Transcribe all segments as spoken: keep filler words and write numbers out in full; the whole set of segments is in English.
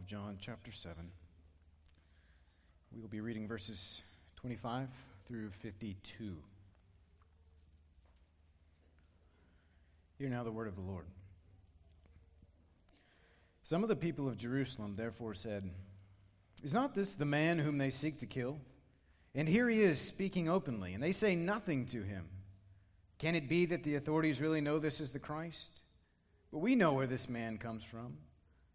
of John, chapter seven. We will be reading verses twenty-five through fifty-two. Hear now the word of the Lord. Some of the people of Jerusalem therefore said, "Is not this the man whom they seek to kill? And here he is speaking openly, and they say nothing to him. Can it be that the authorities really know this is the Christ? But we know where this man comes from,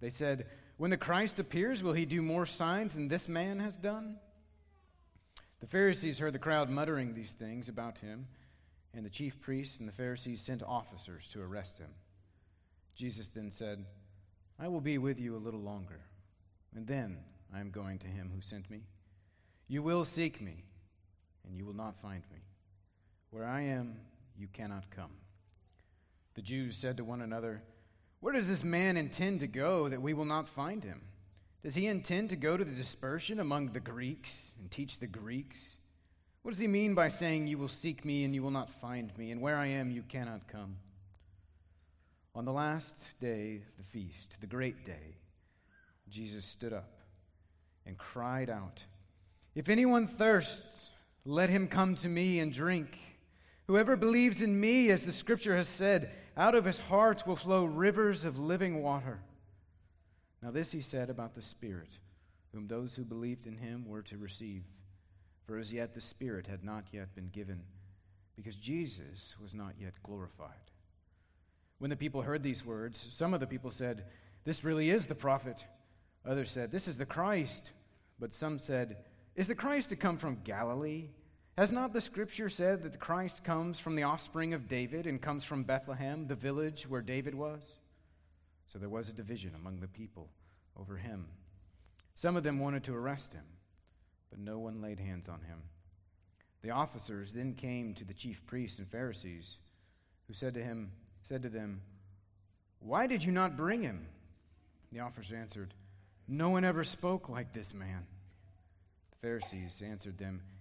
They said, "When the Christ appears, will he do more signs than this man has done?" The Pharisees heard the crowd muttering these things about him, and the chief priests and the Pharisees sent officers to arrest him. Jesus then said, "I will be with you a little longer, and then I am going to him who sent me. You will seek me, and you will not find me. Where I am, you cannot come." The Jews said to one another, "Where does this man intend to go that we will not find him? Does he intend to go to the dispersion among the Greeks and teach the Greeks? What does he mean by saying, 'You will seek me and you will not find me, and where I am you cannot come'?" On the last day of the feast, the great day, Jesus stood up and cried out, "If anyone thirsts, let him come to me and drink. Whoever believes in me, as the Scripture has said, out of his heart will flow rivers of living water." Now this he said about the Spirit, whom those who believed in him were to receive. For as yet the Spirit had not yet been given, because Jesus was not yet glorified. When the people heard these words, some of the people said, "This really is the prophet." Others said, "This is the Christ." But some said, "Is the Christ to come from Galilee? Has not the Scripture said that the Christ comes from the offspring of David and comes from Bethlehem, the village where David was?" So there was a division among the people over him. Some of them wanted to arrest him, but no one laid hands on him. The officers then came to the chief priests and Pharisees, who said to him, said to them, "Why did you not bring him?" The officers answered, "No one ever spoke like this man." The Pharisees answered them,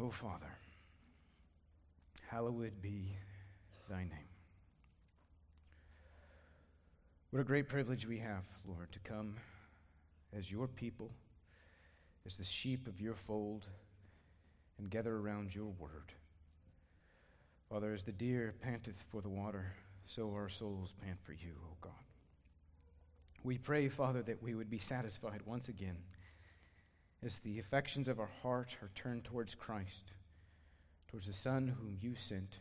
O Father, hallowed be thy name. What a great privilege we have, Lord, to come as your people, as the sheep of your fold, and gather around your word. Father, as the deer panteth for the water, so our souls pant for you, O God. We pray, Father, that we would be satisfied once again as the affections of our heart are turned towards Christ, towards the Son whom you sent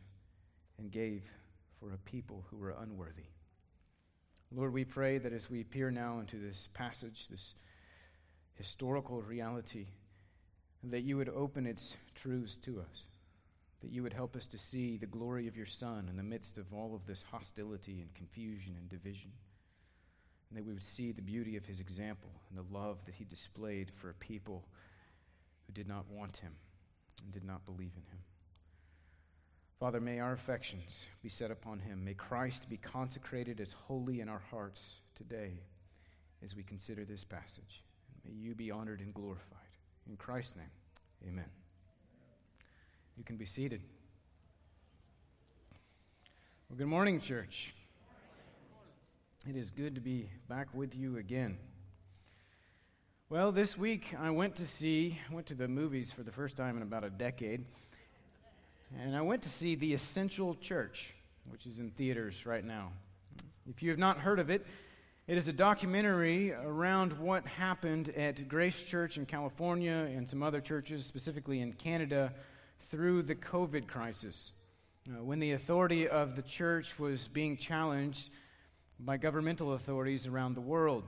and gave for a people who were unworthy. Lord, we pray that as we peer now into this passage, this historical reality, that you would open its truths to us, that you would help us to see the glory of your Son in the midst of all of this hostility and confusion and division, and that we would see the beauty of his example and the love that he displayed for a people who did not want him and did not believe in him. Father, may our affections be set upon him. May Christ be consecrated as holy in our hearts today as we consider this passage. And may you be honored and glorified. In Christ's name, amen. You can be seated. Well, good morning, church. It is good to be back with you again. Well, this week I went to see, I went to the movies for the first time in about a decade, and I went to see The Essential Church. which is in theaters right now. If you have not heard of it, it is a documentary around what happened at Grace Church in California and some other churches, specifically in Canada, through the COVID crisis, uh, when the authority of the church was being challenged by governmental authorities around the world.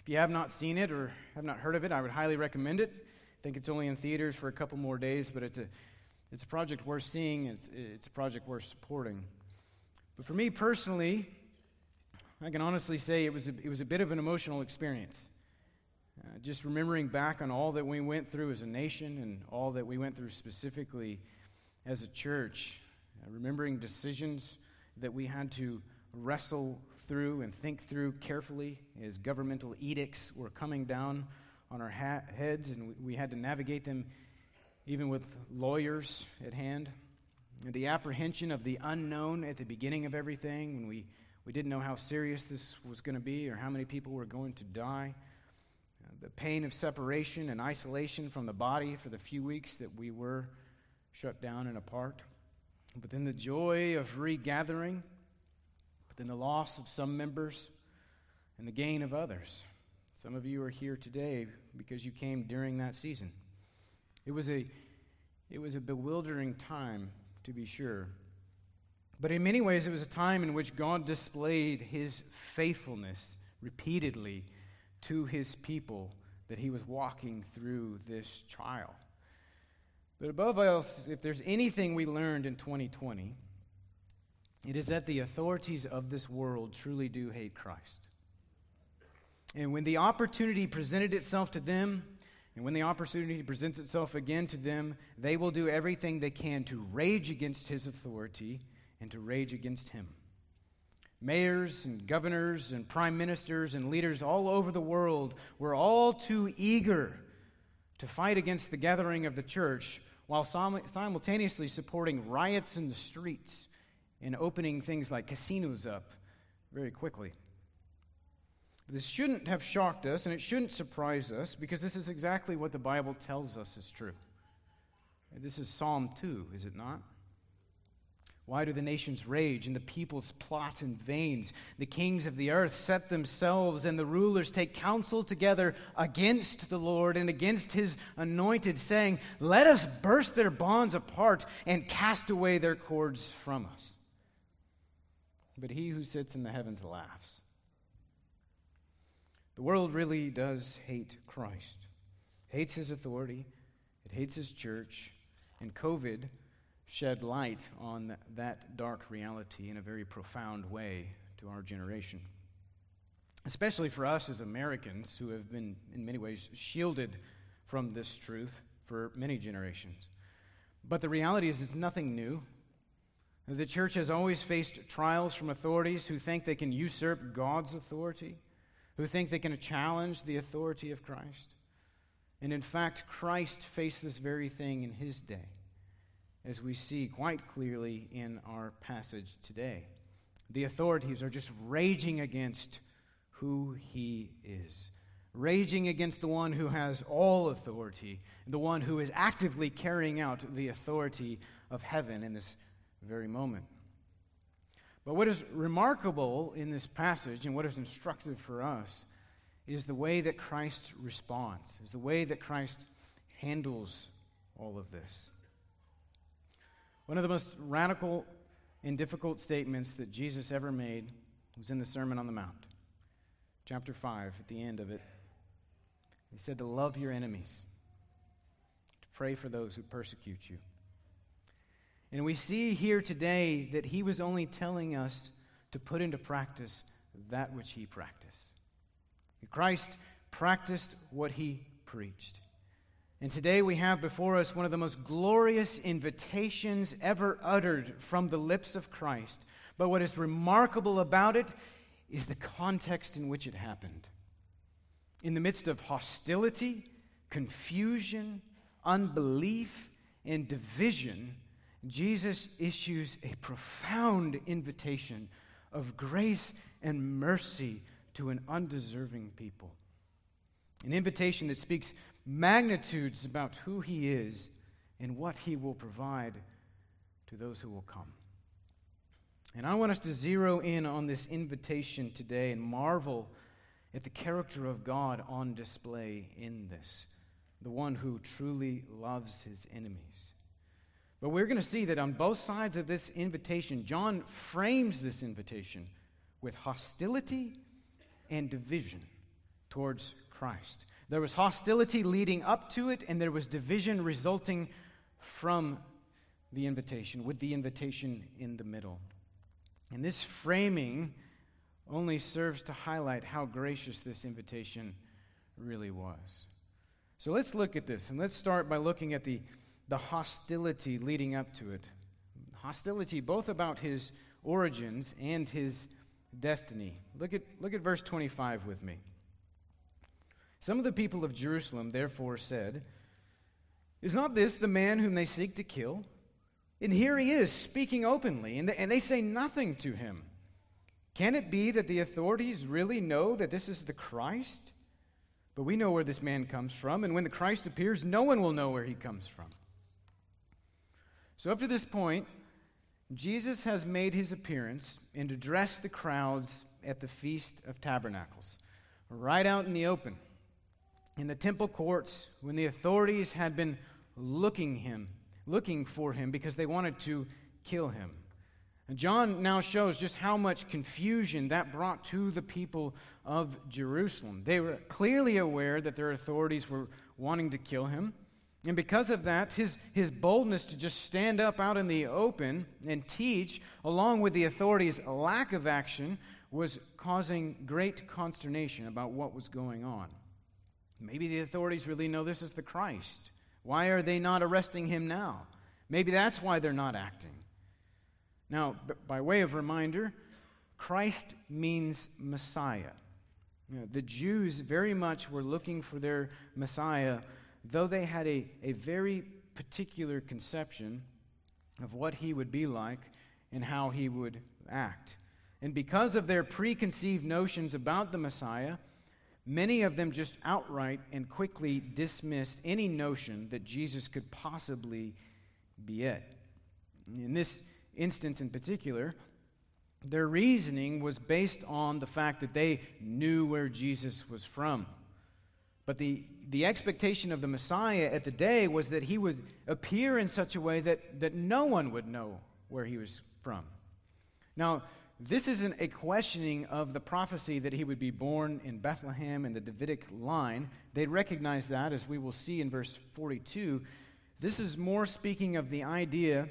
If you have not seen it or have not heard of it, I would highly recommend it. I think it's only in theaters for a couple more days, but it's a it's a project worth seeing. It's it's a project worth supporting. But for me personally, I can honestly say it was a, it was a bit of an emotional experience. Uh, just remembering back on all that we went through as a nation and all that we went through specifically as a church. Uh, remembering decisions that we had to wrestle through and think through carefully as governmental edicts were coming down on our ha- heads, and we, we had to navigate them even with lawyers at hand. And the apprehension of the unknown at the beginning of everything, when we, we didn't know how serious this was going to be or how many people were going to die. Uh, the pain of separation and isolation from the body for the few weeks that we were shut down and apart. But then the joy of regathering, but then the loss of some members and the gain of others. Some of you are here today because you came during that season. It was a it was a bewildering time, to be sure. But in many ways, it was a time in which God displayed his faithfulness repeatedly to his people that he was walking through this trial. But above all, if there's anything we learned in twenty twenty, it is that the authorities of this world truly do hate Christ. And when the opportunity presented itself to them, and when the opportunity presents itself again to them, they will do everything they can to rage against his authority and to rage against him. Mayors and governors and prime ministers and leaders all over the world were all too eager to fight against the gathering of the church while simultaneously supporting riots in the streets and opening things like casinos up very quickly. This shouldn't have shocked us, and it shouldn't surprise us, because this is exactly what the Bible tells us is true. This is Psalm two, is it not? Why do the nations rage and the peoples plot in vain? The kings of the earth set themselves, and the rulers take counsel together against the Lord and against his anointed, saying, "Let us burst their bonds apart and cast away their cords from us." But he who sits in the heavens laughs. The world really does hate Christ. It hates his authority. It hates his church. And COVID shed light on that dark reality in a very profound way to our generation. Especially for us as Americans who have been, in many ways, shielded from this truth for many generations. But the reality is it's nothing new. The church has always faced trials from authorities who think they can usurp God's authority, who think they can challenge the authority of Christ. And in fact, Christ faced this very thing in his day, as we see quite clearly in our passage today. The authorities are just raging against who he is, raging against the one who has all authority, the one who is actively carrying out the authority of heaven in this very moment. But what is remarkable in this passage and what is instructive for us is the way that Christ responds, is the way that Christ handles all of this. One of the most radical and difficult statements that Jesus ever made was in the Sermon on the Mount, chapter five, at the end of it. He said to love your enemies, to pray for those who persecute you. And we see here today that he was only telling us to put into practice that which he practiced. Christ practiced what he preached. And today we have before us one of the most glorious invitations ever uttered from the lips of Christ. But what is remarkable about it is the context in which it happened. In the midst of hostility, confusion, unbelief, and division, Jesus issues a profound invitation of grace and mercy to an undeserving people. An invitation that speaks magnitudes about who he is and what he will provide to those who will come. And I want us to zero in on this invitation today and marvel at the character of God on display in this, the one who truly loves his enemies. But we're going to see that on both sides of this invitation, John frames this invitation with hostility and division towards Christ. There was hostility leading up to it, and there was division resulting from the invitation, with the invitation in the middle. And this framing only serves to highlight how gracious this invitation really was. So let's look at this, and let's start by looking at the, the hostility leading up to it. Hostility both about his origins and his destiny. Look at, look at verse twenty-five with me. Some of the people of Jerusalem therefore said, "Is not this the man whom they seek to kill? And here he is, speaking openly, and they, and they say nothing to him. Can it be that the authorities really know that this is the Christ? But we know where this man comes from, and when the Christ appears, no one will know where he comes from." So up to this point, Jesus has made his appearance and addressed the crowds at the Feast of Tabernacles, right out in the open, in the temple courts, when the authorities had been looking him, looking for him because they wanted to kill him. And John now shows just how much confusion that brought to the people of Jerusalem. They were clearly aware that their authorities were wanting to kill him. And because of that, his, his boldness to just stand up out in the open and teach, along with the authorities' lack of action, was causing great consternation about what was going on. Maybe the authorities really know this is the Christ. Why are they not arresting him now? Maybe that's why they're not acting. Now, b- by way of reminder, Christ means Messiah. You know, the Jews very much were looking for their Messiah, though they had a, a very particular conception of what he would be like and how he would act. And because of their preconceived notions about the Messiah, many of them just outright and quickly dismissed any notion that Jesus could possibly be it. In this instance in particular, their reasoning was based on the fact that they knew where Jesus was from. But the, the expectation of the Messiah at the day was that he would appear in such a way that, that no one would know where he was from. Now, this isn't a questioning of the prophecy that he would be born in Bethlehem in the Davidic line. They recognize that, as we will see in verse forty-two. This is more speaking of the idea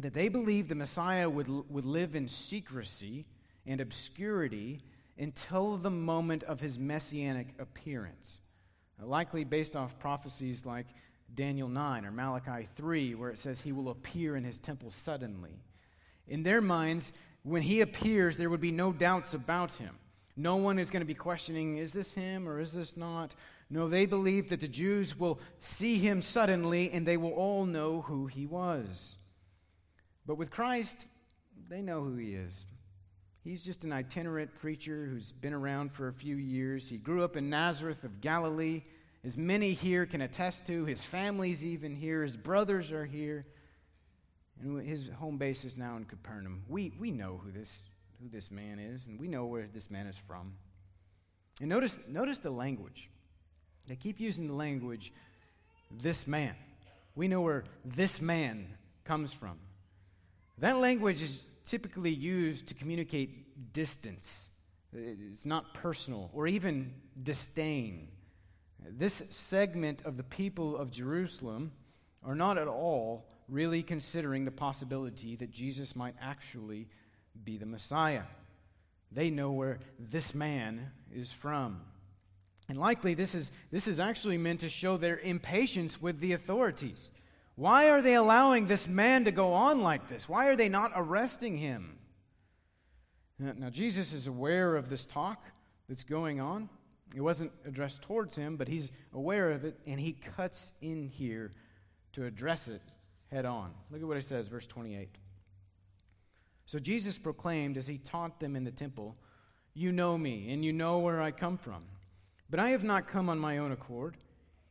that they believed the Messiah would, would live in secrecy and obscurity until the moment of his messianic appearance, likely based off prophecies like Daniel nine or Malachi three, where it says he will appear in his temple suddenly. In their minds, when he appears, there would be no doubts about him. No one is going to be questioning, is this him or is this not? No, they believe that the Jews will see him suddenly and they will all know who he was. But with Christ, they know who he is. He's just an itinerant preacher who's been around for a few years. He grew up in Nazareth of Galilee, as many here can attest to. His family's even here. His brothers are here. And his home base is now in Capernaum. We we know who this who this man is, and we know where this man is from. And notice notice the language. They keep using the language, this man. We know where this man comes from. That language is typically used to communicate distance. It's not personal, or even disdain. This segment of the people of Jerusalem are not at all really considering the possibility that Jesus might actually be the Messiah. They know where this man is from. And likely this is this is actually meant to show their impatience with the authorities. Why are they allowing this man to go on like this? Why are they not arresting him? Now, now Jesus is aware of this talk that's going on. It wasn't addressed towards him, but he's aware of it, and he cuts in here to address it head on. Look at what it says, verse twenty-eight. "So Jesus proclaimed as he taught them in the temple, 'You know me, and you know where I come from. But I have not come on my own accord.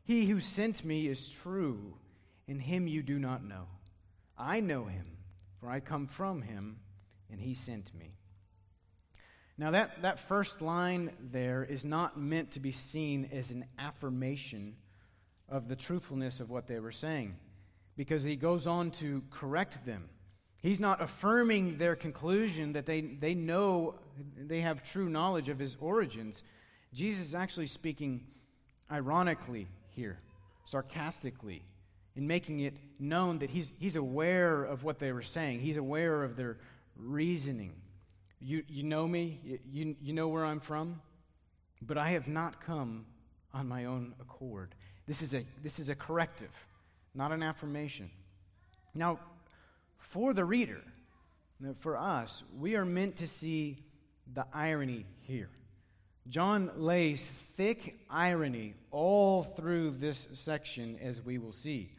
He who sent me is true, and him you do not know. I know him, for I come from him, and he sent me. Now that, that first line there is not meant to be seen as an affirmation of the truthfulness of what they were saying, because he goes on to correct them. He's not affirming their conclusion that they, they know, they have true knowledge of his origins. Jesus is actually speaking ironically here, sarcastically, in making it known that he's he's aware of what they were saying. He's aware of their reasoning. You you know me, you, you know where I'm from, but I have not come on my own accord. This is a this is a corrective, not an affirmation. Now, for the reader, for us, we are meant to see the irony here. John lays thick irony all through this section, as we will see.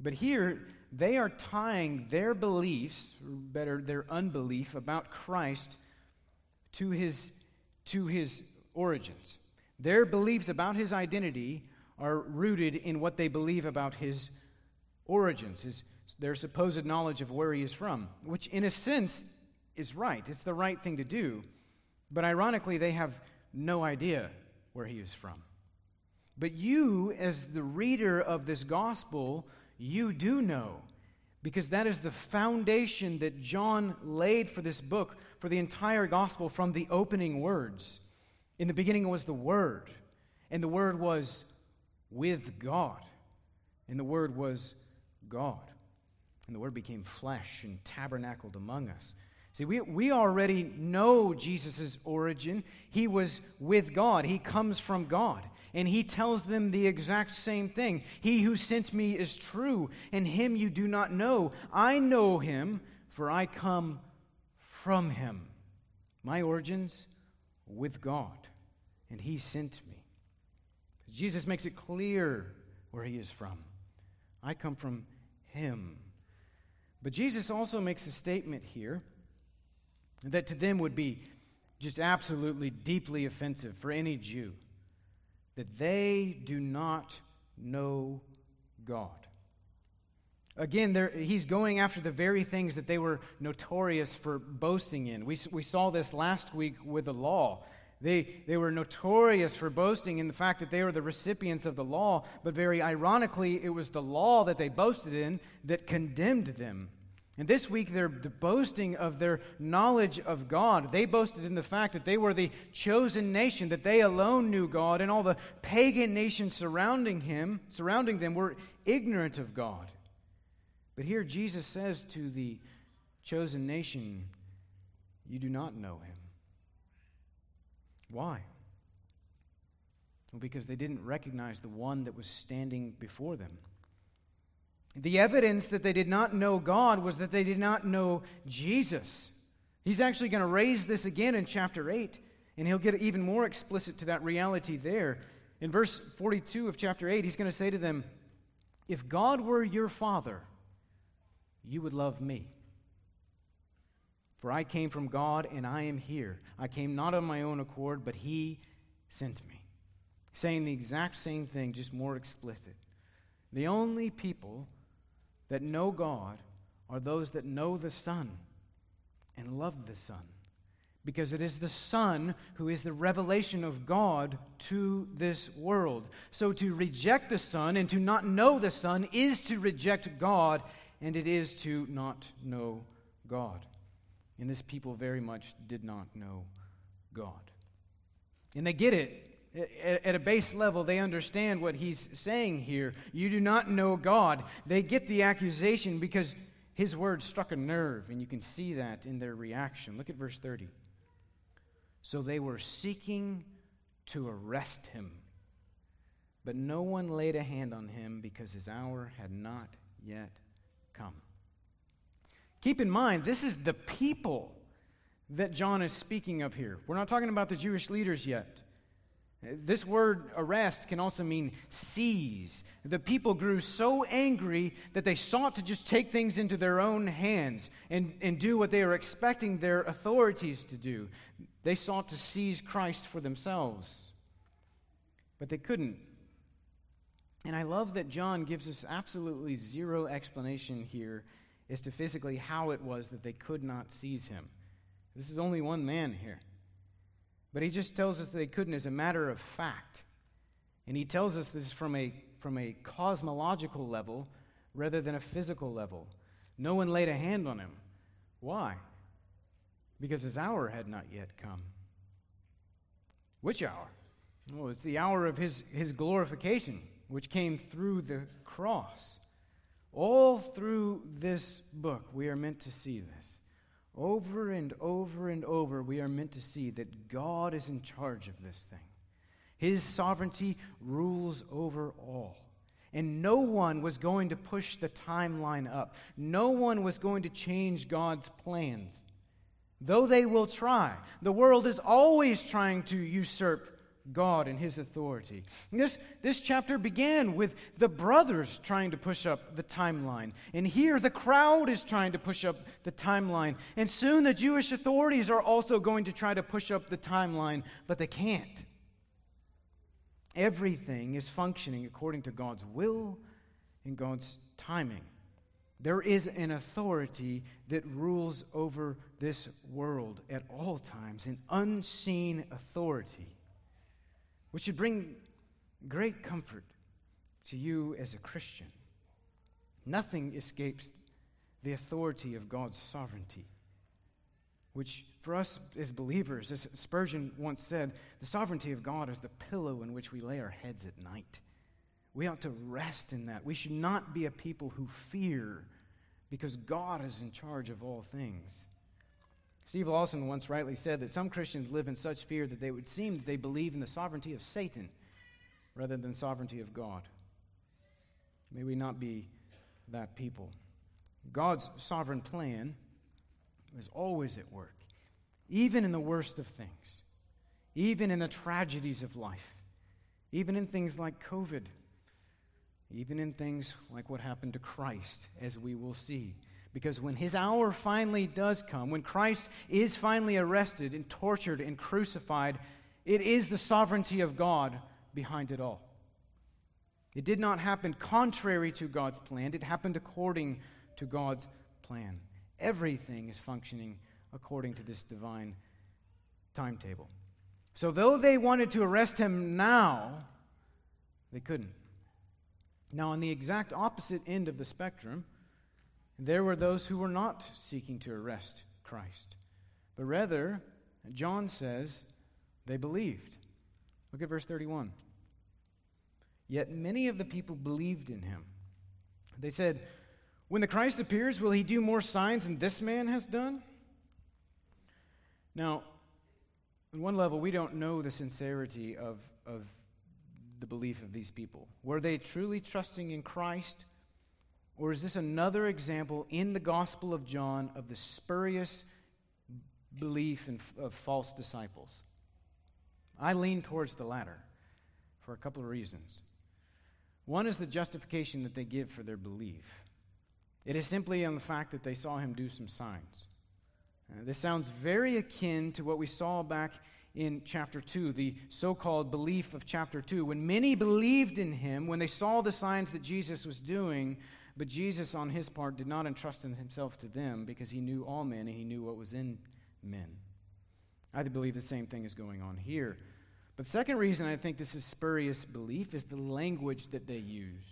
But here, they are tying their beliefs, or better, their unbelief about Christ to his, to his origins. Their beliefs about his identity are rooted in what they believe about his origins, his, their supposed knowledge of where he is from, which in a sense is right. It's the right thing to do. But ironically, they have no idea where he is from. But you, as the reader of this gospel, you do know, because that is the foundation that John laid for this book, for the entire gospel, from the opening words. In the beginning was the Word, and the Word was with God, and the Word was God, and the Word became flesh and tabernacled among us. See, we, we already know Jesus' origin. He was with God. He comes from God. And he tells them the exact same thing. He who sent me is true, and him you do not know. I know him, for I come from him. My origins with God, and he sent me. Jesus makes it clear where he is from. I come from him. But Jesus also makes a statement here that to them would be just absolutely deeply offensive for any Jew, that they do not know God. Again, he's going after the very things that they were notorious for boasting in. We, we saw this last week with the law. They, they were notorious for boasting in the fact that they were the recipients of the law, but very ironically, it was the law that they boasted in that condemned them. And this week, they're the boasting of their knowledge of God. They boasted in the fact that they were the chosen nation, that they alone knew God, and all the pagan nations surrounding him, surrounding them were ignorant of God. But here Jesus says to the chosen nation, you do not know him. Why? Well, because they didn't recognize the one that was standing before them. The evidence that they did not know God was that they did not know Jesus. He's actually going to raise this again in chapter eight, and he'll get even more explicit to that reality there. In verse forty-two of chapter eight, he's going to say to them, if God were your Father, you would love me. For I came from God, and I am here. I came not of my own accord, but he sent me. Saying the exact same thing, just more explicit. The only people that know God are those that know the Son and love the Son, because it is the Son who is the revelation of God to this world. So to reject the Son and to not know the Son is to reject God, and it is to not know God. And this people very much did not know God. And they get it. At a base level, they understand what he's saying here. You do not know God. They get the accusation because his word struck a nerve, and you can see that in their reaction. Look at verse thirty. So they were seeking to arrest him, but no one laid a hand on him because his hour had not yet come. Keep in mind, this is the people that John is speaking of here. We're not talking about the Jewish leaders yet. This word arrest can also mean seize. The people grew so angry that they sought to just take things into their own hands and, and do what they were expecting their authorities to do. They sought to seize Christ for themselves, but they couldn't. And I love that John gives us absolutely zero explanation here as to physically how it was that they could not seize him. This is only one man here. But he just tells us that they couldn't as a matter of fact. And he tells us this from a from a cosmological level rather than a physical level. No one laid a hand on him. Why? Because his hour had not yet come. Which hour? Well, it's the hour of his, his glorification, which came through the cross. All through this book, we are meant to see this. Over and over and over, we are meant to see that God is in charge of this thing. His sovereignty rules over all. And no one was going to push the timeline up. No one was going to change God's plans. Though they will try. The world is always trying to usurp God and his authority. And this, this chapter began with the brothers trying to push up the timeline. And here the crowd is trying to push up the timeline. And soon the Jewish authorities are also going to try to push up the timeline, but they can't. Everything is functioning according to God's will and God's timing. There is an authority that rules over this world at all times, an unseen authority, which should bring great comfort to you as a Christian. Nothing escapes the authority of God's sovereignty, which for us as believers, as Spurgeon once said, the sovereignty of God is the pillow in which we lay our heads at night. We ought to rest in that. We should not be a people who fear, because God is in charge of all things. Steve Lawson once rightly said that some Christians live in such fear that they would seem that they believe in the sovereignty of Satan rather than sovereignty of God. May we not be that people. God's sovereign plan is always at work, even in the worst of things, even in the tragedies of life, even in things like COVID, even in things like what happened to Christ, as we will see. Because when his hour finally does come, when Christ is finally arrested and tortured and crucified, it is the sovereignty of God behind it all. It did not happen contrary to God's plan. It happened according to God's plan. Everything is functioning according to this divine timetable. So though they wanted to arrest him now, they couldn't. Now, on the exact opposite end of the spectrum, there were those who were not seeking to arrest Christ, but rather, John says, they believed. Look at verse thirty-one. Yet many of the people believed in him. They said, when the Christ appears, will he do more signs than this man has done? Now, on one level, we don't know the sincerity of, of the belief of these people. Were they truly trusting in Christ? Or is this another example in the Gospel of John of the spurious belief in, of false disciples? I lean towards the latter for a couple of reasons. One is the justification that they give for their belief. It is simply on the fact that they saw him do some signs. Uh, this sounds very akin to what we saw back in chapter two, the so-called belief of chapter two, when many believed in him, when they saw the signs that Jesus was doing. But Jesus, on his part, did not entrust himself to them because he knew all men and he knew what was in men. I believe the same thing is going on here. But second reason I think this is spurious belief is the language that they used.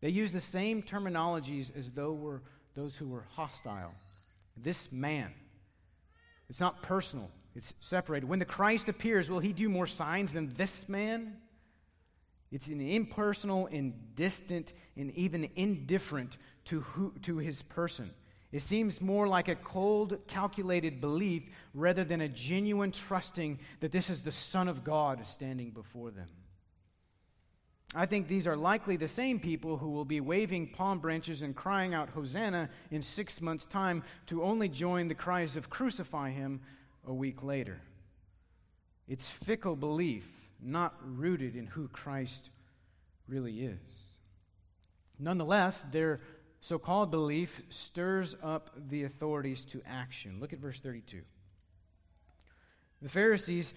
They used the same terminologies as though were those who were hostile. This man. It's not personal. It's separated. When the Christ appears, will he do more signs than this man? It's an impersonal and distant and even indifferent to who, to his person. It seems more like a cold, calculated belief rather than a genuine trusting that this is the Son of God standing before them. I think these are likely the same people who will be waving palm branches and crying out Hosanna in six months' time to only join the cries of crucify him a week later. It's fickle belief, not rooted in who Christ really is. Nonetheless, their so-called belief stirs up the authorities to action. Look at verse thirty-two. The Pharisees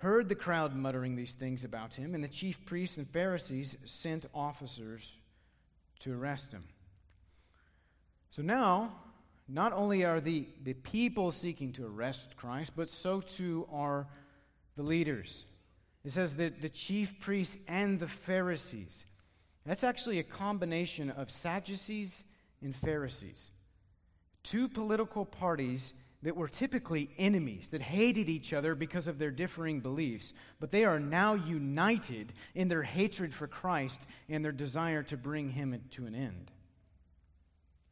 heard the crowd muttering these things about him, and the chief priests and Pharisees sent officers to arrest him. So now, not only are the, the people seeking to arrest Christ, but so too are the leaders. It says that the chief priests and the Pharisees. That's actually a combination of Sadducees and Pharisees. Two political parties that were typically enemies, that hated each other because of their differing beliefs, but they are now united in their hatred for Christ and their desire to bring him to an end.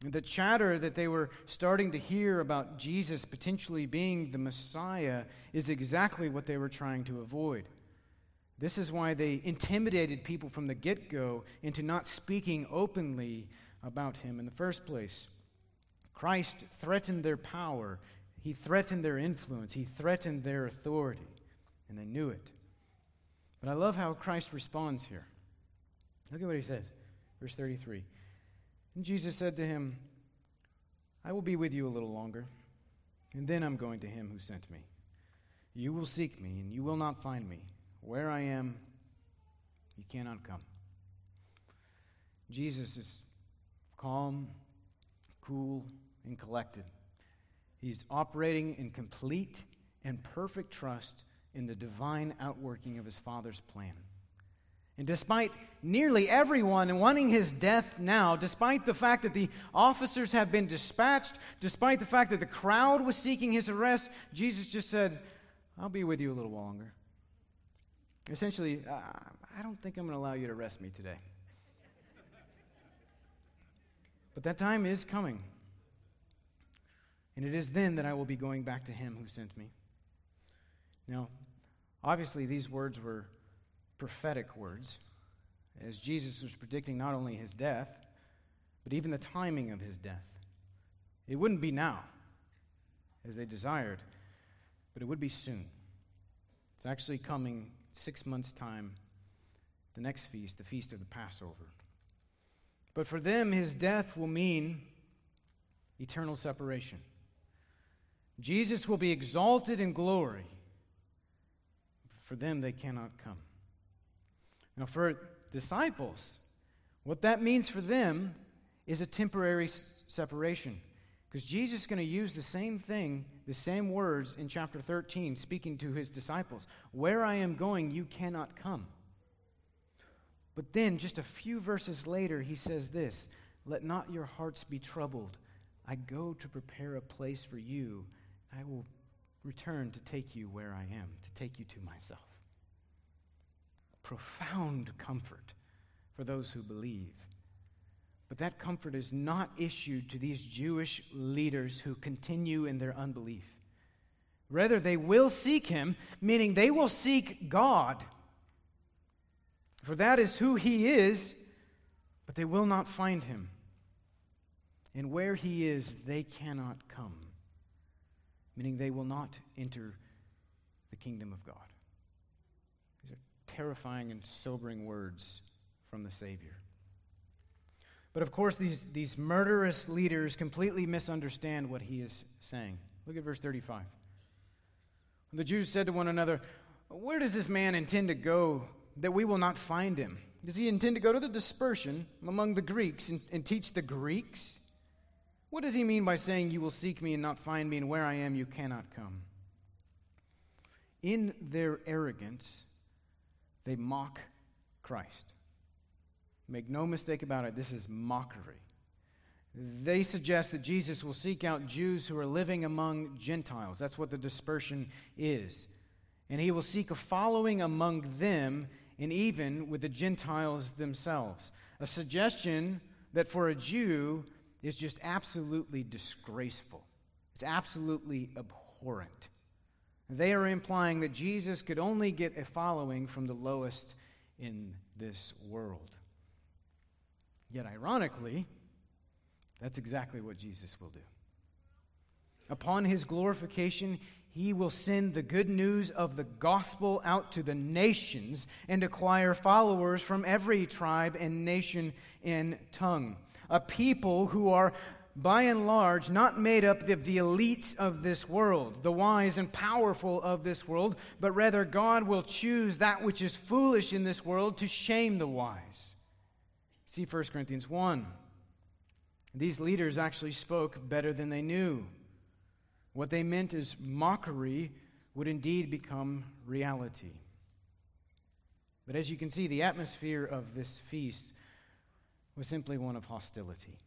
The chatter that they were starting to hear about Jesus potentially being the Messiah is exactly what they were trying to avoid. This is why they intimidated people from the get-go into not speaking openly about him in the first place. Christ threatened their power. He threatened their influence. He threatened their authority, and they knew it. But I love how Christ responds here. Look at what he says, verse thirty-three. And Jesus said to him, I will be with you a little longer, and then I'm going to him who sent me. You will seek me, and you will not find me. Where I am, you cannot come. Jesus is calm, cool, and collected. He's operating in complete and perfect trust in the divine outworking of his Father's plan. And despite nearly everyone wanting his death now, despite the fact that the officers have been dispatched, despite the fact that the crowd was seeking his arrest, Jesus just said, I'll be with you a little longer. Essentially, uh, I don't think I'm going to allow you to arrest me today. But that time is coming. And it is then that I will be going back to him who sent me. Now, obviously these words were prophetic words, as Jesus was predicting not only his death, but even the timing of his death. It wouldn't be now, as they desired, but it would be soon. It's actually coming six months' time, the next feast, the feast of the Passover. But for them, his death will mean eternal separation. Jesus will be exalted in glory. For them, they cannot come. Now, for disciples, what that means for them is a temporary separation. Because Jesus is going to use the same thing, the same words in chapter thirteen, speaking to his disciples. Where I am going, you cannot come. But then, just a few verses later, he says this, let not your hearts be troubled. I go to prepare a place for you. I will return to take you where I am, to take you to myself. Profound comfort for those who believe. But that comfort is not issued to these Jewish leaders who continue in their unbelief. Rather, they will seek him, meaning they will seek God. For that is who he is, but they will not find him. And where he is, they cannot come, meaning they will not enter the kingdom of God. These are terrifying and sobering words from the Savior. But of course, these, these murderous leaders completely misunderstand what he is saying. Look at verse thirty-five. The Jews said to one another, where does this man intend to go that we will not find him? Does he intend to go to the dispersion among the Greeks and, and teach the Greeks? What does he mean by saying, you will seek me and not find me, and where I am you cannot come? In their arrogance, they mock Christ. Make no mistake about it, this is mockery. They suggest that Jesus will seek out Jews who are living among Gentiles. That's what the dispersion is. And he will seek a following among them and even with the Gentiles themselves. A suggestion that for a Jew is just absolutely disgraceful. It's absolutely abhorrent. They are implying that Jesus could only get a following from the lowest in this world. Yet, ironically, that's exactly what Jesus will do. Upon his glorification, he will send the good news of the gospel out to the nations and acquire followers from every tribe and nation and tongue. A people who are, by and large, not made up of the elites of this world, the wise and powerful of this world, but rather God will choose that which is foolish in this world to shame the wise. See First Corinthians one. These leaders actually spoke better than they knew. What they meant is mockery would indeed become reality. But as you can see, the atmosphere of this feast was simply one of hostility.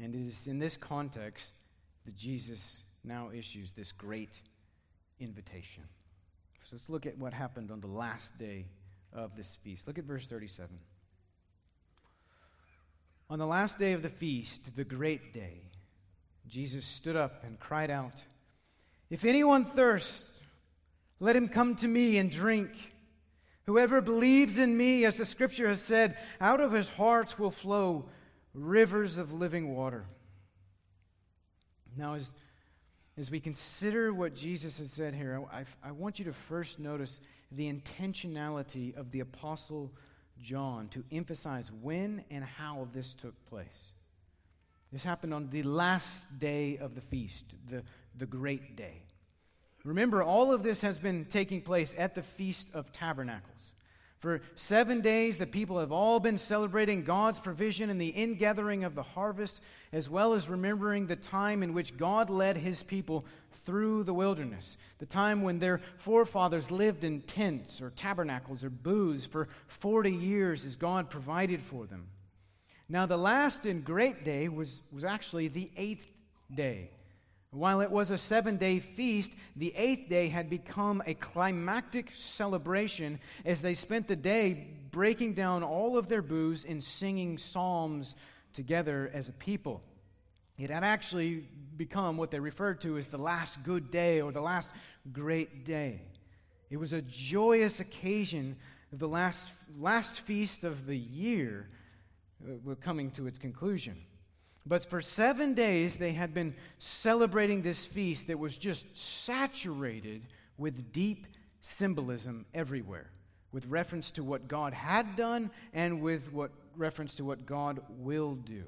And it is in this context that Jesus now issues this great invitation. So let's look at what happened on the last day of this feast. Look at verse thirty-seven. On the last day of the feast, the great day, Jesus stood up and cried out, "If anyone thirsts, let him come to me and drink. Whoever believes in me, as the Scripture has said, out of his heart will flow rivers of living water." Now, as, as we consider what Jesus has said here, I, I want you to first notice the intentionality of the Apostle John to emphasize when and how this took place. This happened on the last day of the feast, the, the great day. Remember, all of this has been taking place at the Feast of Tabernacles. For seven days, the people have all been celebrating God's provision and the ingathering of the harvest, as well as remembering the time in which God led his people through the wilderness, the time when their forefathers lived in tents or tabernacles or booths for forty years as God provided for them. Now, the last and great day was, was actually the eighth day. While it was a seven-day feast, the eighth day had become a climactic celebration as they spent the day breaking down all of their booths and singing psalms together as a people. It had actually become what they referred to as the last good day or the last great day. It was a joyous occasion of the last, last feast of the year. We're coming to its conclusion. But for seven days, they had been celebrating this feast that was just saturated with deep symbolism everywhere, with reference to what God had done and with what reference to what God will do.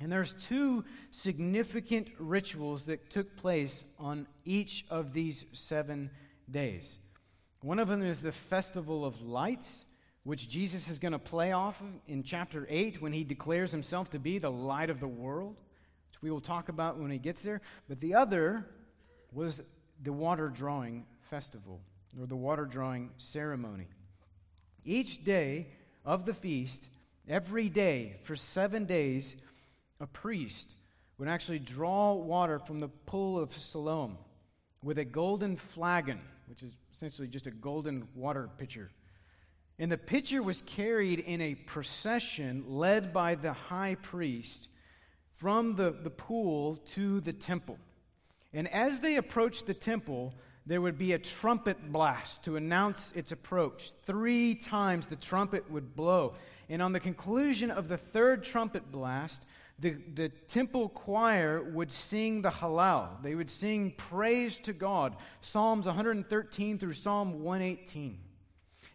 And there's two significant rituals that took place on each of these seven days. One of them is the Festival of Lights, which Jesus is going to play off of in chapter eight when he declares himself to be the light of the world, which we will talk about when he gets there. But the other was the water drawing festival, or the water drawing ceremony. Each day of the feast, every day for seven days, a priest would actually draw water from the pool of Siloam with a golden flagon, which is essentially just a golden water pitcher. And the pitcher was carried in a procession led by the high priest from the, the pool to the temple. And as they approached the temple, there would be a trumpet blast to announce its approach. Three times the trumpet would blow. And on the conclusion of the third trumpet blast, the, the temple choir would sing the Hallel. They would sing praise to God, Psalms one hundred thirteen through Psalm one eighteen.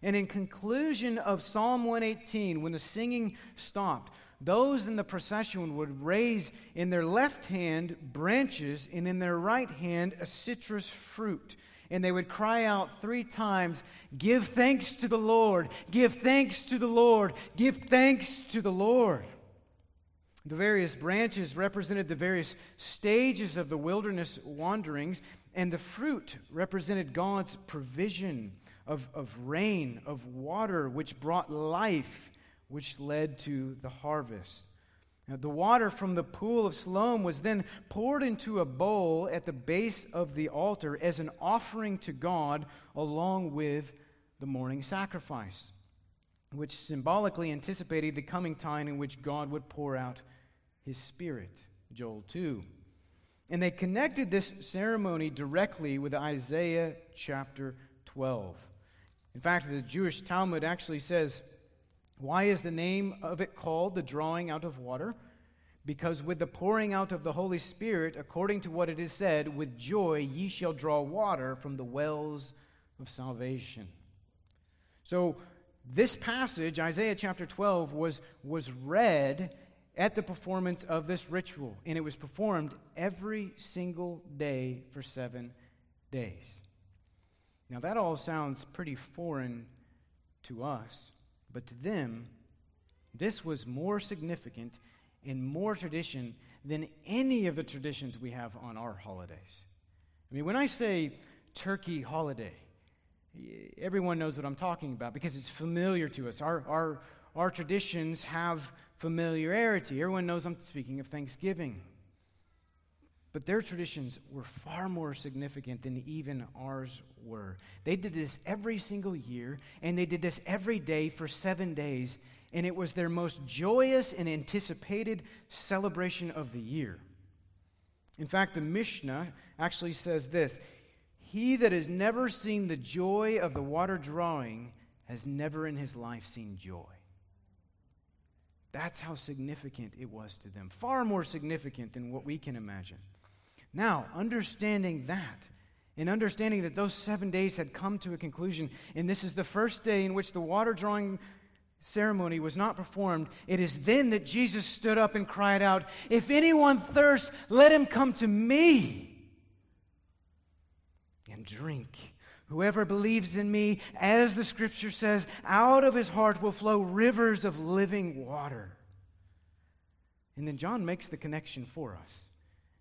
And in conclusion of Psalm one eighteen, when the singing stopped, those in the procession would raise in their left hand branches and in their right hand a citrus fruit. And they would cry out three times, "Give thanks to the Lord, give thanks to the Lord, give thanks to the Lord." The various branches represented the various stages of the wilderness wanderings, and the fruit represented God's provision of, of rain, of water, which brought life, which led to the harvest. Now, the water from the pool of Siloam was then poured into a bowl at the base of the altar as an offering to God, along with the morning sacrifice, which symbolically anticipated the coming time in which God would pour out his Spirit, Joel two. And they connected this ceremony directly with Isaiah chapter twelve. In fact, the Jewish Talmud actually says, "Why is the name of it called the drawing out of water? Because with the pouring out of the Holy Spirit, according to what it is said, with joy ye shall draw water from the wells of salvation." So this passage, Isaiah chapter twelve, was, was read at the performance of this ritual, and it was performed every single day for seven days. Now, that all sounds pretty foreign to us, but to them, this was more significant and more tradition than any of the traditions we have on our holidays. I mean, when I say turkey holiday, everyone knows what I'm talking about because it's familiar to us. Our our our traditions have familiarity. Everyone knows I'm speaking of Thanksgiving. But their traditions were far more significant than even ours were. They did this every single year, and they did this every day for seven days, and it was their most joyous and anticipated celebration of the year. In fact, the Mishnah actually says this: he that has never seen the joy of the water drawing has never in his life seen joy. That's how significant it was to them, far more significant than what we can imagine. Now, understanding that, and understanding that those seven days had come to a conclusion, and this is the first day in which the water drawing ceremony was not performed, it is then that Jesus stood up and cried out, "If anyone thirsts, let him come to me and drink. Whoever believes in me, as the Scripture says, out of his heart will flow rivers of living water." And then John makes the connection for us.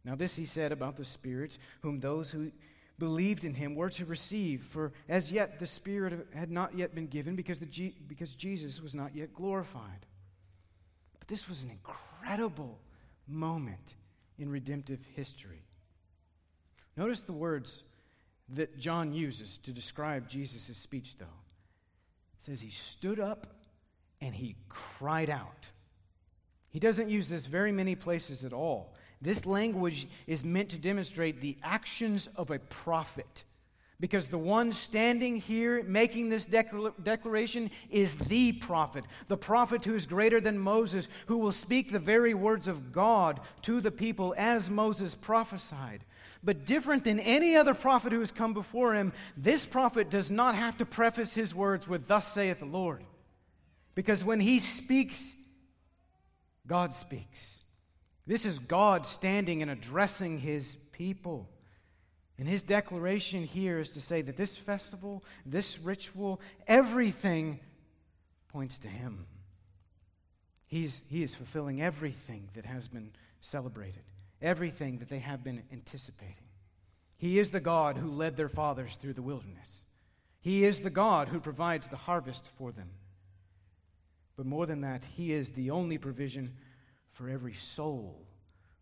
Now this he said about the Spirit, whom those who believed in him were to receive, for as yet the Spirit had not yet been given because, the G- because Jesus was not yet glorified. But this was an incredible moment in redemptive history. Notice the words that John uses to describe Jesus' speech, though. It says he stood up and he cried out. He doesn't use this very many places at all. This language is meant to demonstrate the actions of a prophet, because the one standing here making this decla- declaration is the prophet, the prophet who is greater than Moses, who will speak the very words of God to the people as Moses prophesied. But different than any other prophet who has come before him, this prophet does not have to preface his words with, "Thus saith the Lord," because when he speaks, God speaks. This is God standing and addressing his people. And his declaration here is to say that this festival, this ritual, everything points to him. He's, he is fulfilling everything that has been celebrated, everything that they have been anticipating. He is the God who led their fathers through the wilderness. He is the God who provides the harvest for them. But more than that, he is the only provision for every soul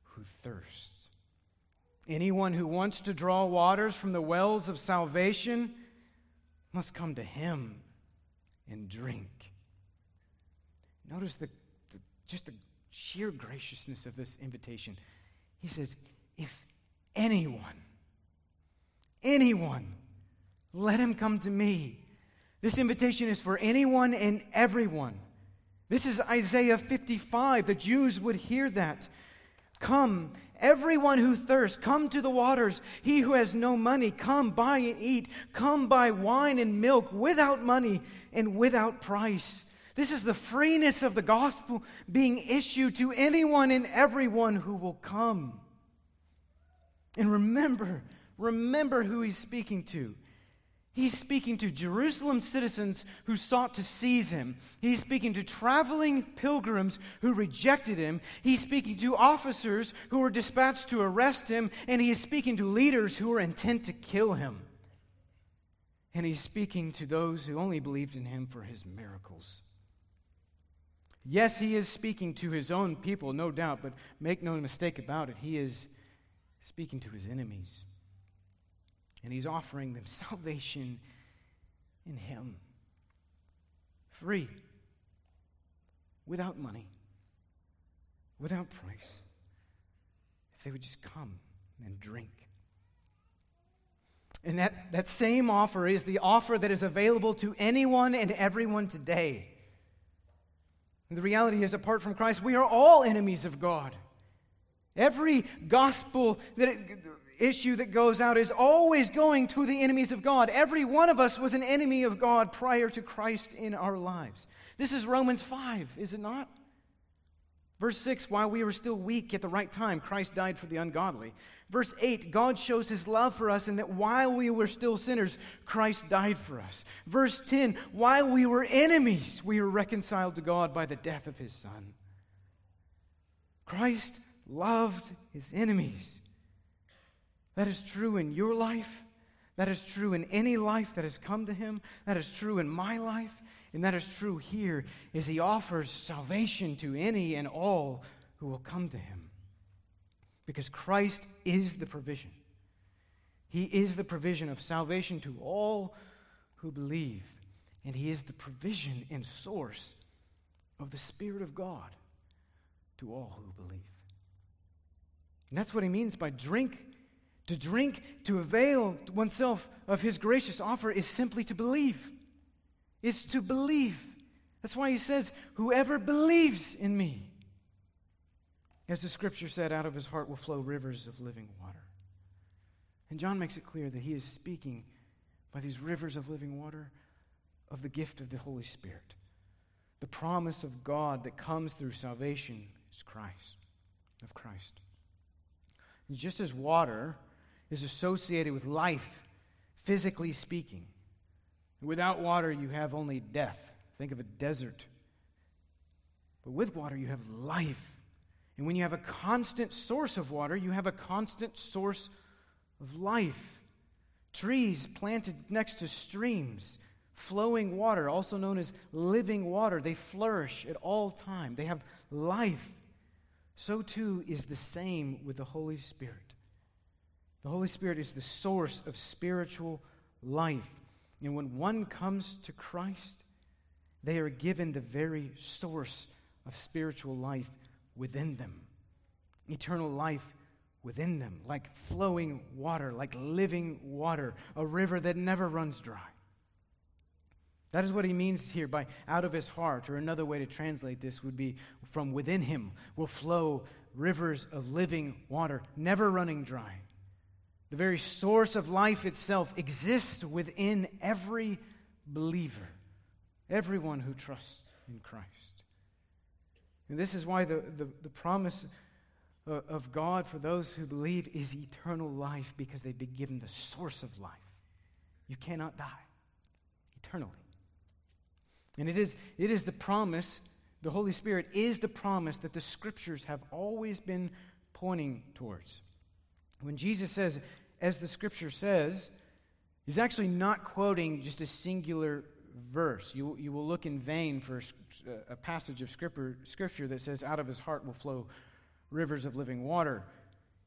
who thirsts. Anyone who wants to draw waters from the wells of salvation must come to him and drink. Notice the, the just the sheer graciousness of this invitation. He says, if anyone, anyone, let him come to me. This invitation is for anyone and everyone. This is Isaiah fifty-five. The Jews would hear that. Come, everyone who thirsts, come to the waters. He who has no money, come buy and eat. Come buy wine and milk without money and without price. This is the freeness of the gospel being issued to anyone and everyone who will come. And remember, remember who he's speaking to. He's speaking to Jerusalem citizens who sought to seize him. He's speaking to traveling pilgrims who rejected him. He's speaking to officers who were dispatched to arrest him. And he is speaking to leaders who were intent to kill him. And he's speaking to those who only believed in him for his miracles. Yes, he is speaking to his own people, no doubt, but make no mistake about it, he is speaking to his enemies. And he's offering them salvation in him. Free. Without money. Without price. If they would just come and drink. And that, that same offer is the offer that is available to anyone and everyone today. And the reality is, apart from Christ, we are all enemies of God. Every gospel that... It, issue that goes out is always going to the enemies of God. Every one of us was an enemy of God prior to Christ in our lives. This is Romans five, is it not? Verse six, while we were still weak at the right time, Christ died for the ungodly. Verse eight, God shows his love for us in that while we were still sinners, Christ died for us. Verse ten, while we were enemies, we were reconciled to God by the death of his Son. Christ loved his enemies. That is true in your life. That is true in any life that has come to him. That is true in my life. And that is true here, is he offers salvation to any and all who will come to him. Because Christ is the provision. He is the provision of salvation to all who believe. And he is the provision and source of the Spirit of God to all who believe. And that's what he means by drink. To drink, to avail oneself of his gracious offer is simply to believe. It's to believe. That's why he says, whoever believes in me, as the scripture said, out of his heart will flow rivers of living water. And John makes it clear that he is speaking by these rivers of living water of the gift of the Holy Spirit. The promise of God that comes through salvation is Christ, of Christ. And just as water is associated with life, physically speaking, without water you have only death. Think of a desert. But with water you have life. And when you have a constant source of water, you have a constant source of life. Trees planted next to streams, flowing water, also known as living water, they flourish at all times. They have life. So too is the same with the Holy Spirit. The Holy Spirit is the source of spiritual life. And when one comes to Christ, they are given the very source of spiritual life within them. Eternal life within them, like flowing water, like living water, a river that never runs dry. That is what he means here by out of his heart, or another way to translate this would be from within him will flow rivers of living water, never running dry. The very source of life itself exists within every believer, everyone who trusts in Christ. And this is why the, the, the promise of God for those who believe is eternal life, because they've been given the source of life. You cannot die eternally. And it is it is the promise, the Holy Spirit is the promise that the Scriptures have always been pointing towards. When Jesus says, as the Scripture says, he's actually not quoting just a singular verse. You, you will look in vain for a, a passage of scripture, scripture that says, out of his heart will flow rivers of living water.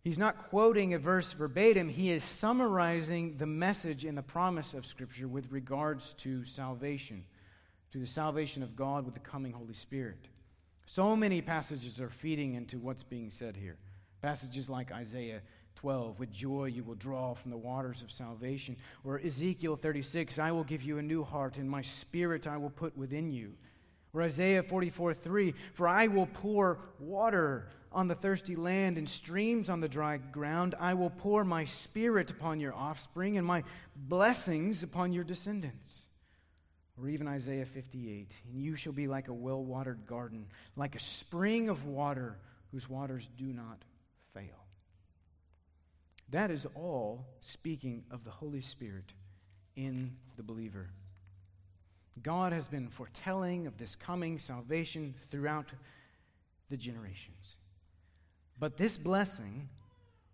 He's not quoting a verse verbatim. He is summarizing the message and the promise of Scripture with regards to salvation, to the salvation of God with the coming Holy Spirit. So many passages are feeding into what's being said here. Passages like Isaiah twelve, with joy you will draw from the waters of salvation. Or Ezekiel thirty-six, I will give you a new heart, and my spirit I will put within you. Or Isaiah forty-four three, for I will pour water on the thirsty land and streams on the dry ground. I will pour my spirit upon your offspring and my blessings upon your descendants. Or even Isaiah fifty-eight, and you shall be like a well-watered garden, like a spring of water whose waters do not fail. That is all speaking of the Holy Spirit in the believer. God has been foretelling of this coming salvation throughout the generations. But this blessing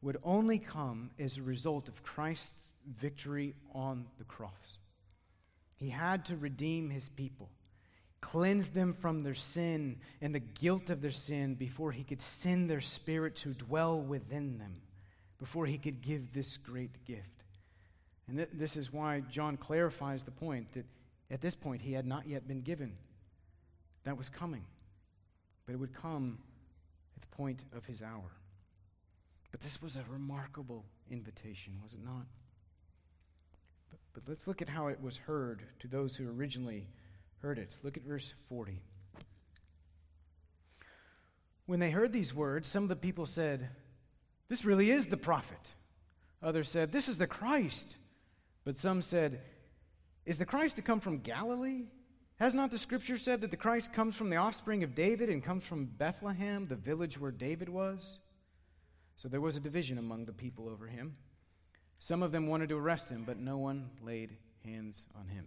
would only come as a result of Christ's victory on the cross. He had to redeem his people, cleanse them from their sin and the guilt of their sin before he could send their spirit to dwell within them, before he could give this great gift. And th- this is why John clarifies the point that at this point he had not yet been given. That was coming, but it would come at the point of his hour. But this was a remarkable invitation, was it not? But let's look at how it was heard to those who originally heard it. Look at verse forty. When they heard these words, some of the people said, this really is the prophet. Others said, this is the Christ. But some said, is the Christ to come from Galilee? Has not the scripture said that the Christ comes from the offspring of David and comes from Bethlehem, the village where David was? So there was a division among the people over him. Some of them wanted to arrest him, but no one laid hands on him.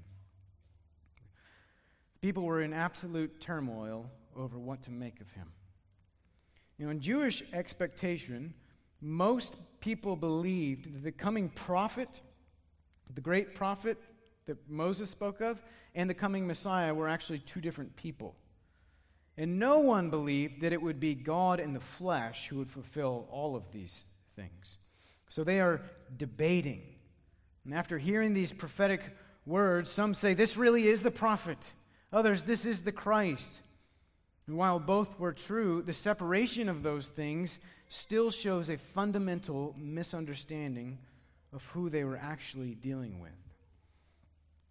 The people were in absolute turmoil over what to make of him. You know, in Jewish expectation, most people believed that the coming prophet, the great prophet that Moses spoke of, and the coming Messiah were actually two different people. And no one believed that it would be God in the flesh who would fulfill all of these things. So they are debating. And after hearing these prophetic words, some say, this really is the prophet. Others, this is the Christ. And while both were true, the separation of those things still shows a fundamental misunderstanding of who they were actually dealing with.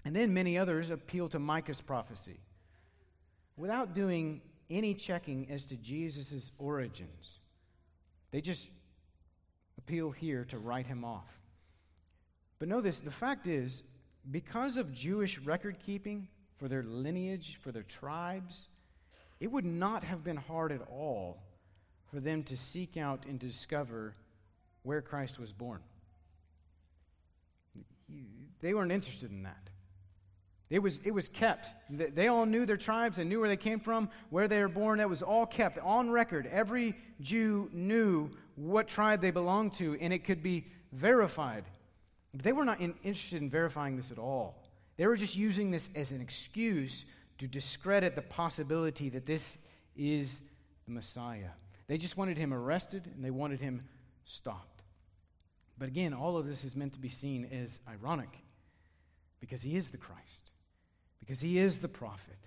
And then many others appeal to Micah's prophecy, without doing any checking as to Jesus' origins. They just appeal here to write him off. But know this, the fact is, because of Jewish record-keeping for their lineage, for their tribes, it would not have been hard at all for them to seek out and discover where Christ was born. They weren't interested in that. It was it was kept. They all knew their tribes. They knew where they came from, where they were born. That was all kept on record. Every Jew knew what tribe they belonged to, and it could be verified. They were not in, interested in verifying this at all. They were just using this as an excuse to discredit the possibility that this is the Messiah. They just wanted him arrested, and they wanted him stopped. But again, all of this is meant to be seen as ironic, because he is the Christ. Because he is the prophet,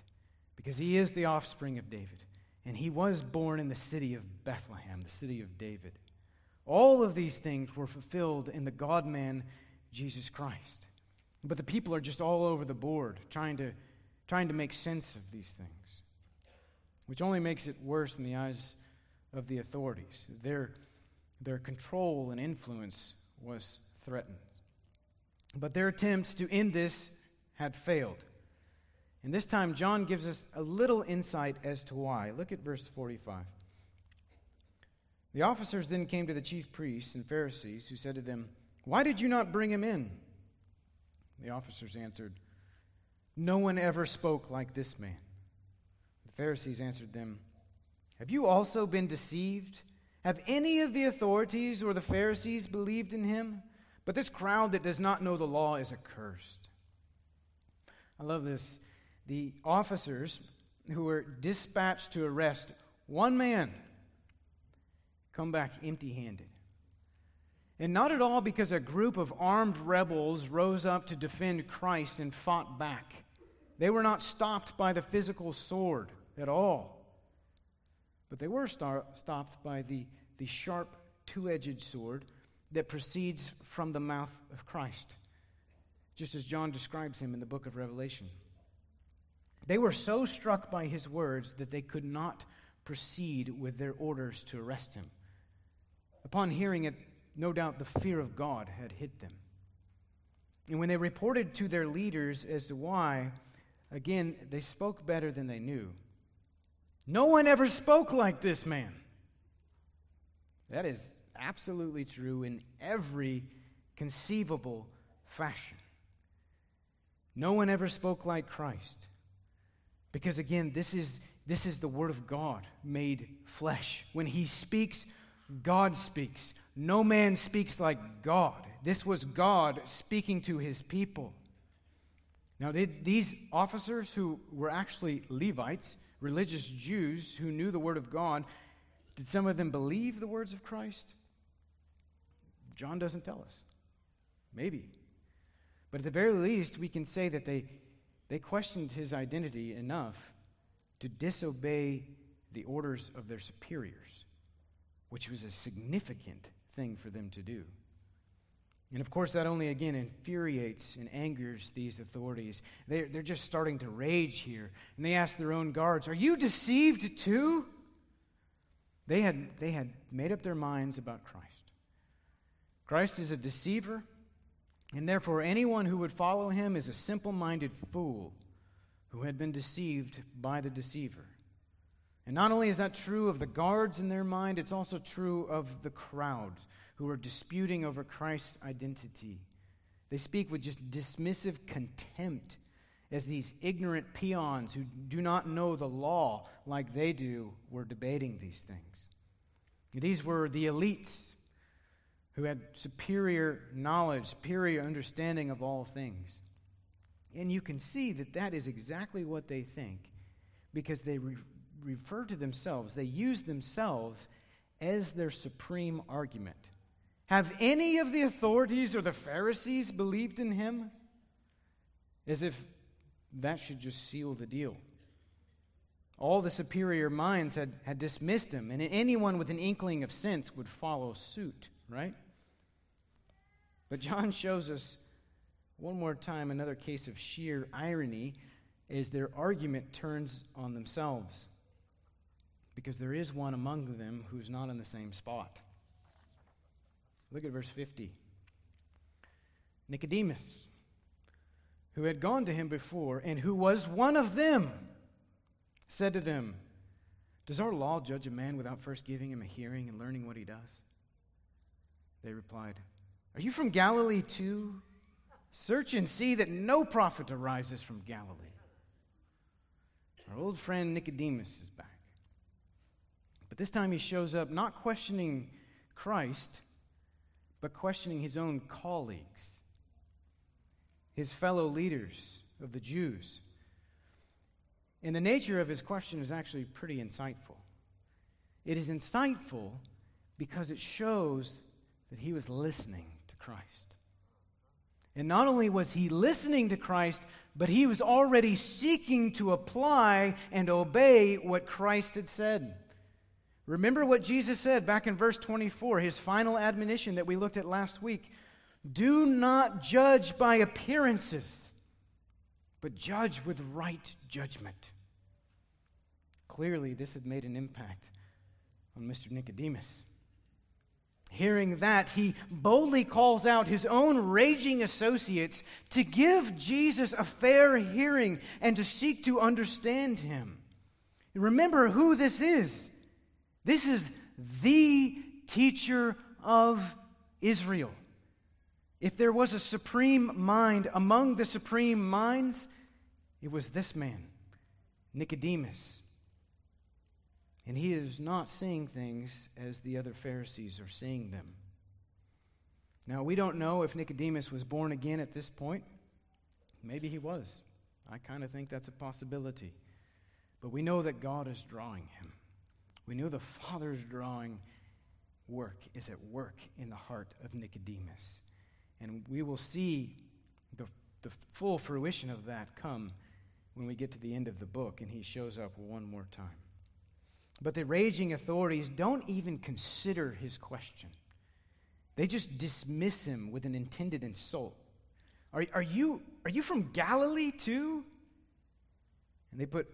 because he is the offspring of David, and he was born in the city of Bethlehem, the city of David. All of these things were fulfilled in the God-man, Jesus Christ. But the people are just all over the board, trying to, trying to make sense of these things, which only makes it worse in the eyes of the authorities. Their, their control and influence was threatened. But their attempts to end this had failed. And this time, John gives us a little insight as to why. Look at verse forty-five. The officers then came to the chief priests and Pharisees, who said to them, "Why did you not bring him in?" The officers answered, "No one ever spoke like this man." The Pharisees answered them, "Have you also been deceived? Have any of the authorities or the Pharisees believed in him? But this crowd that does not know the law is accursed." I love this. The officers who were dispatched to arrest one man come back empty-handed. And not at all because a group of armed rebels rose up to defend Christ and fought back. They were not stopped by the physical sword at all. But they were star- stopped by the, the sharp two-edged sword that proceeds from the mouth of Christ, just as John describes him in the book of Revelation. They were so struck by his words that they could not proceed with their orders to arrest him. Upon hearing it, no doubt the fear of God had hit them. And when they reported to their leaders as to why, again, they spoke better than they knew. "No one ever spoke like this man." That is absolutely true in every conceivable fashion. No one ever spoke like Christ. Because again, this is this is the Word of God made flesh. When he speaks, God speaks. No man speaks like God. This was God speaking to his people. Now, they, these officers who were actually Levites, religious Jews who knew the Word of God, did some of them believe the words of Christ? John doesn't tell us. Maybe. But at the very least, we can say that they They questioned his identity enough to disobey the orders of their superiors, which was a significant thing for them to do. And of course, that only again infuriates and angers these authorities. They're, they're just starting to rage here. And they ask their own guards, "Are you deceived too?" They had, they had made up their minds about Christ. Christ is a deceiver. And therefore, anyone who would follow him is a simple-minded fool who had been deceived by the deceiver. And not only is that true of the guards in their mind, it's also true of the crowd who are disputing over Christ's identity. They speak with just dismissive contempt as these ignorant peons who do not know the law like they do were debating these things. These were the elites who had superior knowledge, superior understanding of all things. And you can see that that is exactly what they think, because they re- refer to themselves, they use themselves as their supreme argument. Have any of the authorities or the Pharisees believed in him? As if that should just seal the deal. All the superior minds had, had dismissed him, and anyone with an inkling of sense would follow suit, right? But John shows us one more time another case of sheer irony as their argument turns on themselves, because there is one among them who's not in the same spot. Look at verse fifty. Nicodemus, who had gone to him before and who was one of them, said to them, "Does our law judge a man without first giving him a hearing and learning what he does?" They replied, "Are you from Galilee too? Search and see that no prophet arises from Galilee." Our old friend Nicodemus is back. But this time he shows up not questioning Christ, but questioning his own colleagues, his fellow leaders of the Jews. And the nature of his question is actually pretty insightful. It is insightful because it shows that he was listening to Christ. And not only was he listening to Christ, but he was already seeking to apply and obey what Christ had said. Remember what Jesus said back in verse twenty-four, his final admonition that we looked at last week. "Do not judge by appearances, but judge with right judgment." Clearly, this had made an impact on Mister Nicodemus. Hearing that, he boldly calls out his own raging associates to give Jesus a fair hearing and to seek to understand him. Remember who this is. This is the teacher of Israel. If there was a supreme mind among the supreme minds, it was this man, Nicodemus. And he is not seeing things as the other Pharisees are seeing them. Now, we don't know if Nicodemus was born again at this point. Maybe he was. I kind of think that's a possibility. But we know that God is drawing him. We know the Father's drawing work is at work in the heart of Nicodemus. And we will see the, the full fruition of that come when we get to the end of the book and he shows up one more time. But the raging authorities don't even consider his question. They just dismiss him with an intended insult. Are, are you, are you from Galilee too? And they put,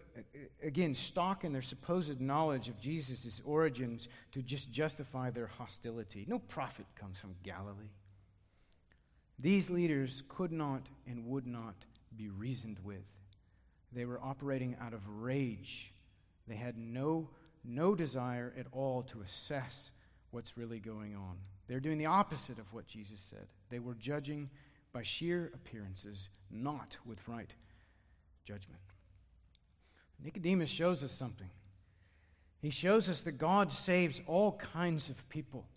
again, stock in their supposed knowledge of Jesus' origins to just justify their hostility. No prophet comes from Galilee. These leaders could not and would not be reasoned with. They were operating out of rage. They had no, no desire at all to assess what's really going on. They're doing the opposite of what Jesus said. They were judging by sheer appearances, not with right judgment. Nicodemus shows us something. He shows us that God saves all kinds of people.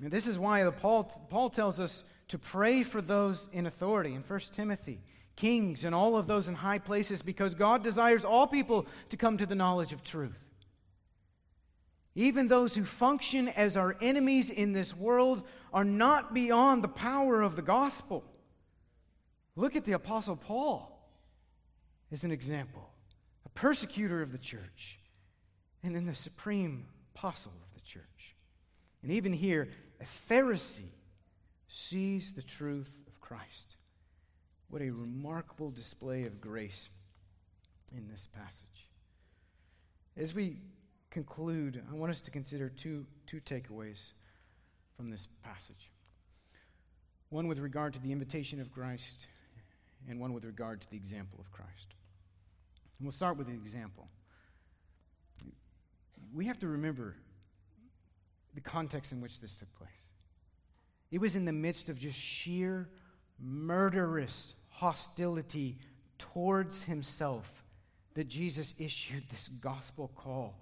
And this is why the Paul, Paul tells us to pray for those in authority in First Timothy, kings and all of those in high places, because God desires all people to come to the knowledge of truth. Even those who function as our enemies in this world are not beyond the power of the gospel. Look at the Apostle Paul as an example, a persecutor of the church, and then the supreme apostle of the church. And even here, a Pharisee sees the truth of Christ. What a remarkable display of grace in this passage. As we conclude, I want us to consider two, two takeaways from this passage. One with regard to the invitation of Christ, and one with regard to the example of Christ. And we'll start with the example. We have to remember the context in which this took place. It was in the midst of just sheer murderous hostility towards himself that Jesus issued this gospel call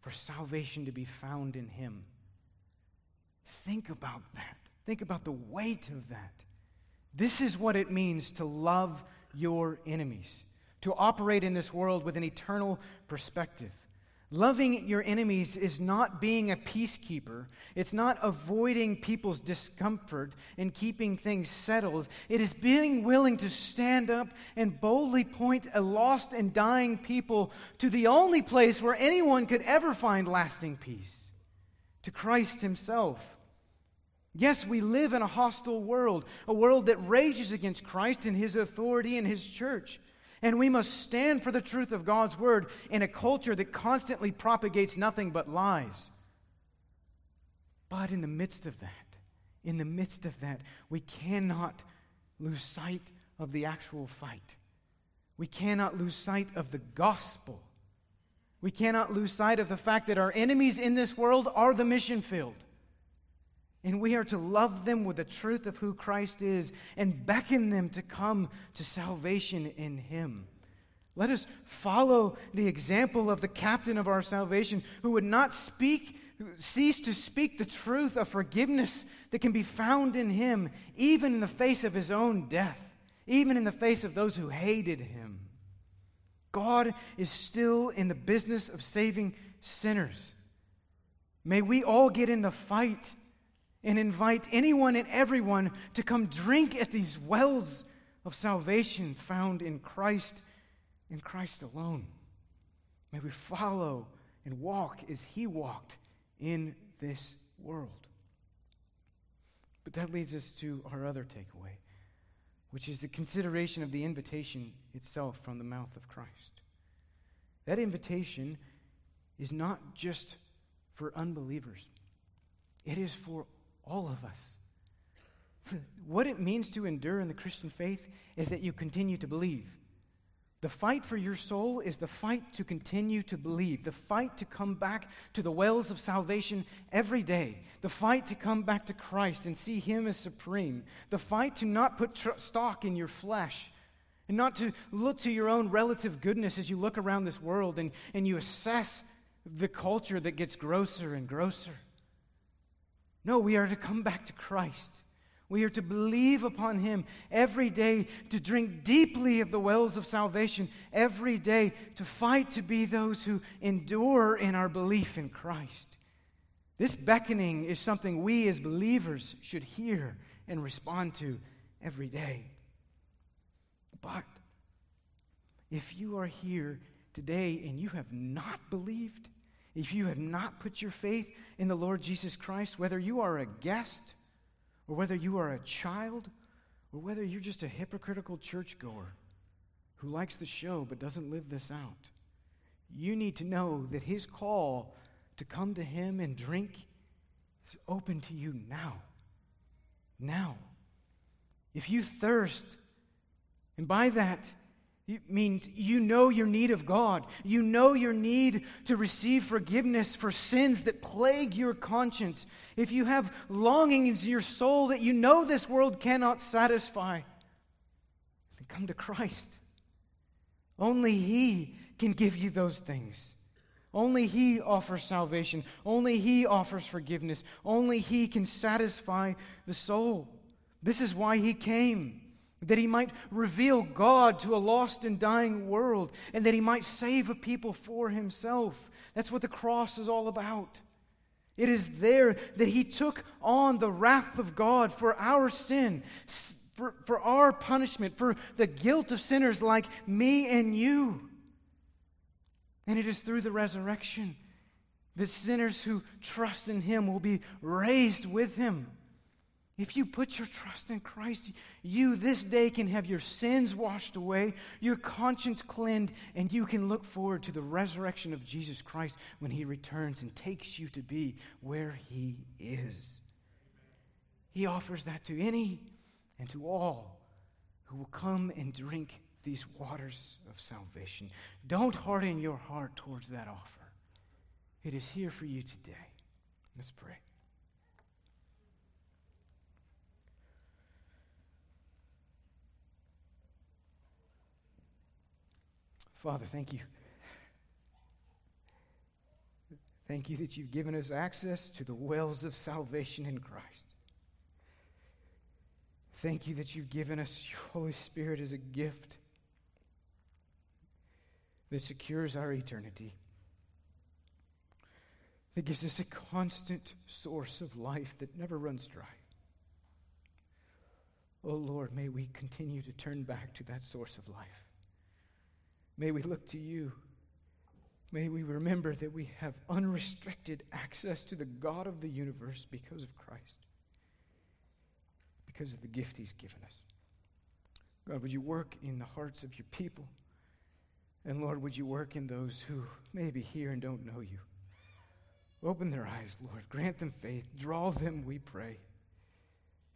for salvation to be found in him. Think about that. Think about the weight of that. This is what it means to love your enemies, to operate in this world with an eternal perspective. Loving your enemies is not being a peacekeeper. It's not avoiding people's discomfort and keeping things settled. It is being willing to stand up and boldly point a lost and dying people to the only place where anyone could ever find lasting peace, to Christ himself. Yes, we live in a hostile world, a world that rages against Christ and his authority and his church. And we must stand for the truth of God's word in a culture that constantly propagates nothing but lies. But in the midst of that, in the midst of that, we cannot lose sight of the actual fight. We cannot lose sight of the gospel. We cannot lose sight of the fact that our enemies in this world are the mission field. And we are to love them with the truth of who Christ is and beckon them to come to salvation in him. Let us follow the example of the captain of our salvation who would not speak, cease to speak the truth of forgiveness that can be found in him, even in the face of his own death, even in the face of those who hated him. God is still in the business of saving sinners. May we all get in the fight and invite anyone and everyone to come drink at these wells of salvation found in Christ, in Christ alone. May we follow and walk as he walked in this world. But that leads us to our other takeaway, which is the consideration of the invitation itself from the mouth of Christ. That invitation is not just for unbelievers. It is for all of us. What it means to endure in the Christian faith is that you continue to believe. The fight for your soul is the fight to continue to believe, the fight to come back to the wells of salvation every day, the fight to come back to Christ and see him as supreme, the fight to not put tr- stock in your flesh and not to look to your own relative goodness as you look around this world and, and you assess the culture that gets grosser and grosser. No, we are to come back to Christ. We are to believe upon him every day, to drink deeply of the wells of salvation every day, to fight to be those who endure in our belief in Christ. This beckoning is something we as believers should hear and respond to every day. But if you are here today and you have not believed, if you have not put your faith in the Lord Jesus Christ, whether you are a guest or whether you are a child or whether you're just a hypocritical churchgoer who likes the show but doesn't live this out, you need to know that his call to come to him and drink is open to you now. Now. If you thirst, and by that, it means you know your need of God. You know your need to receive forgiveness for sins that plague your conscience. If you have longings in your soul that you know this world cannot satisfy, then come to Christ. Only he can give you those things. Only he offers salvation. Only he offers forgiveness. Only he can satisfy the soul. This is why he came, that he might reveal God to a lost and dying world, and that he might save a people for himself. That's what the cross is all about. It is there that he took on the wrath of God for our sin, for, for our punishment, for the guilt of sinners like me and you. And it is through the resurrection that sinners who trust in him will be raised with him. If you put your trust in Christ, you this day can have your sins washed away, your conscience cleansed, and you can look forward to the resurrection of Jesus Christ when he returns and takes you to be where he is. He offers that to any and to all who will come and drink these waters of salvation. Don't harden your heart towards that offer. It is here for you today. Let's pray. Father, thank you. Thank you that you've given us access to the wells of salvation in Christ. Thank you that you've given us your Holy Spirit as a gift that secures our eternity, that gives us a constant source of life that never runs dry. Oh Lord, may we continue to turn back to that source of life. May we look to you. May we remember that we have unrestricted access to the God of the universe because of Christ, because of the gift he's given us. God, would you work in the hearts of your people? And Lord, would you work in those who may be here and don't know you? Open their eyes, Lord. Grant them faith. Draw them, we pray,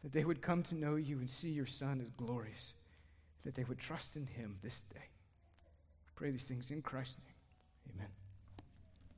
that they would come to know you and see your Son as glorious, that they would trust in him this day. I pray these things in Christ's name. Amen.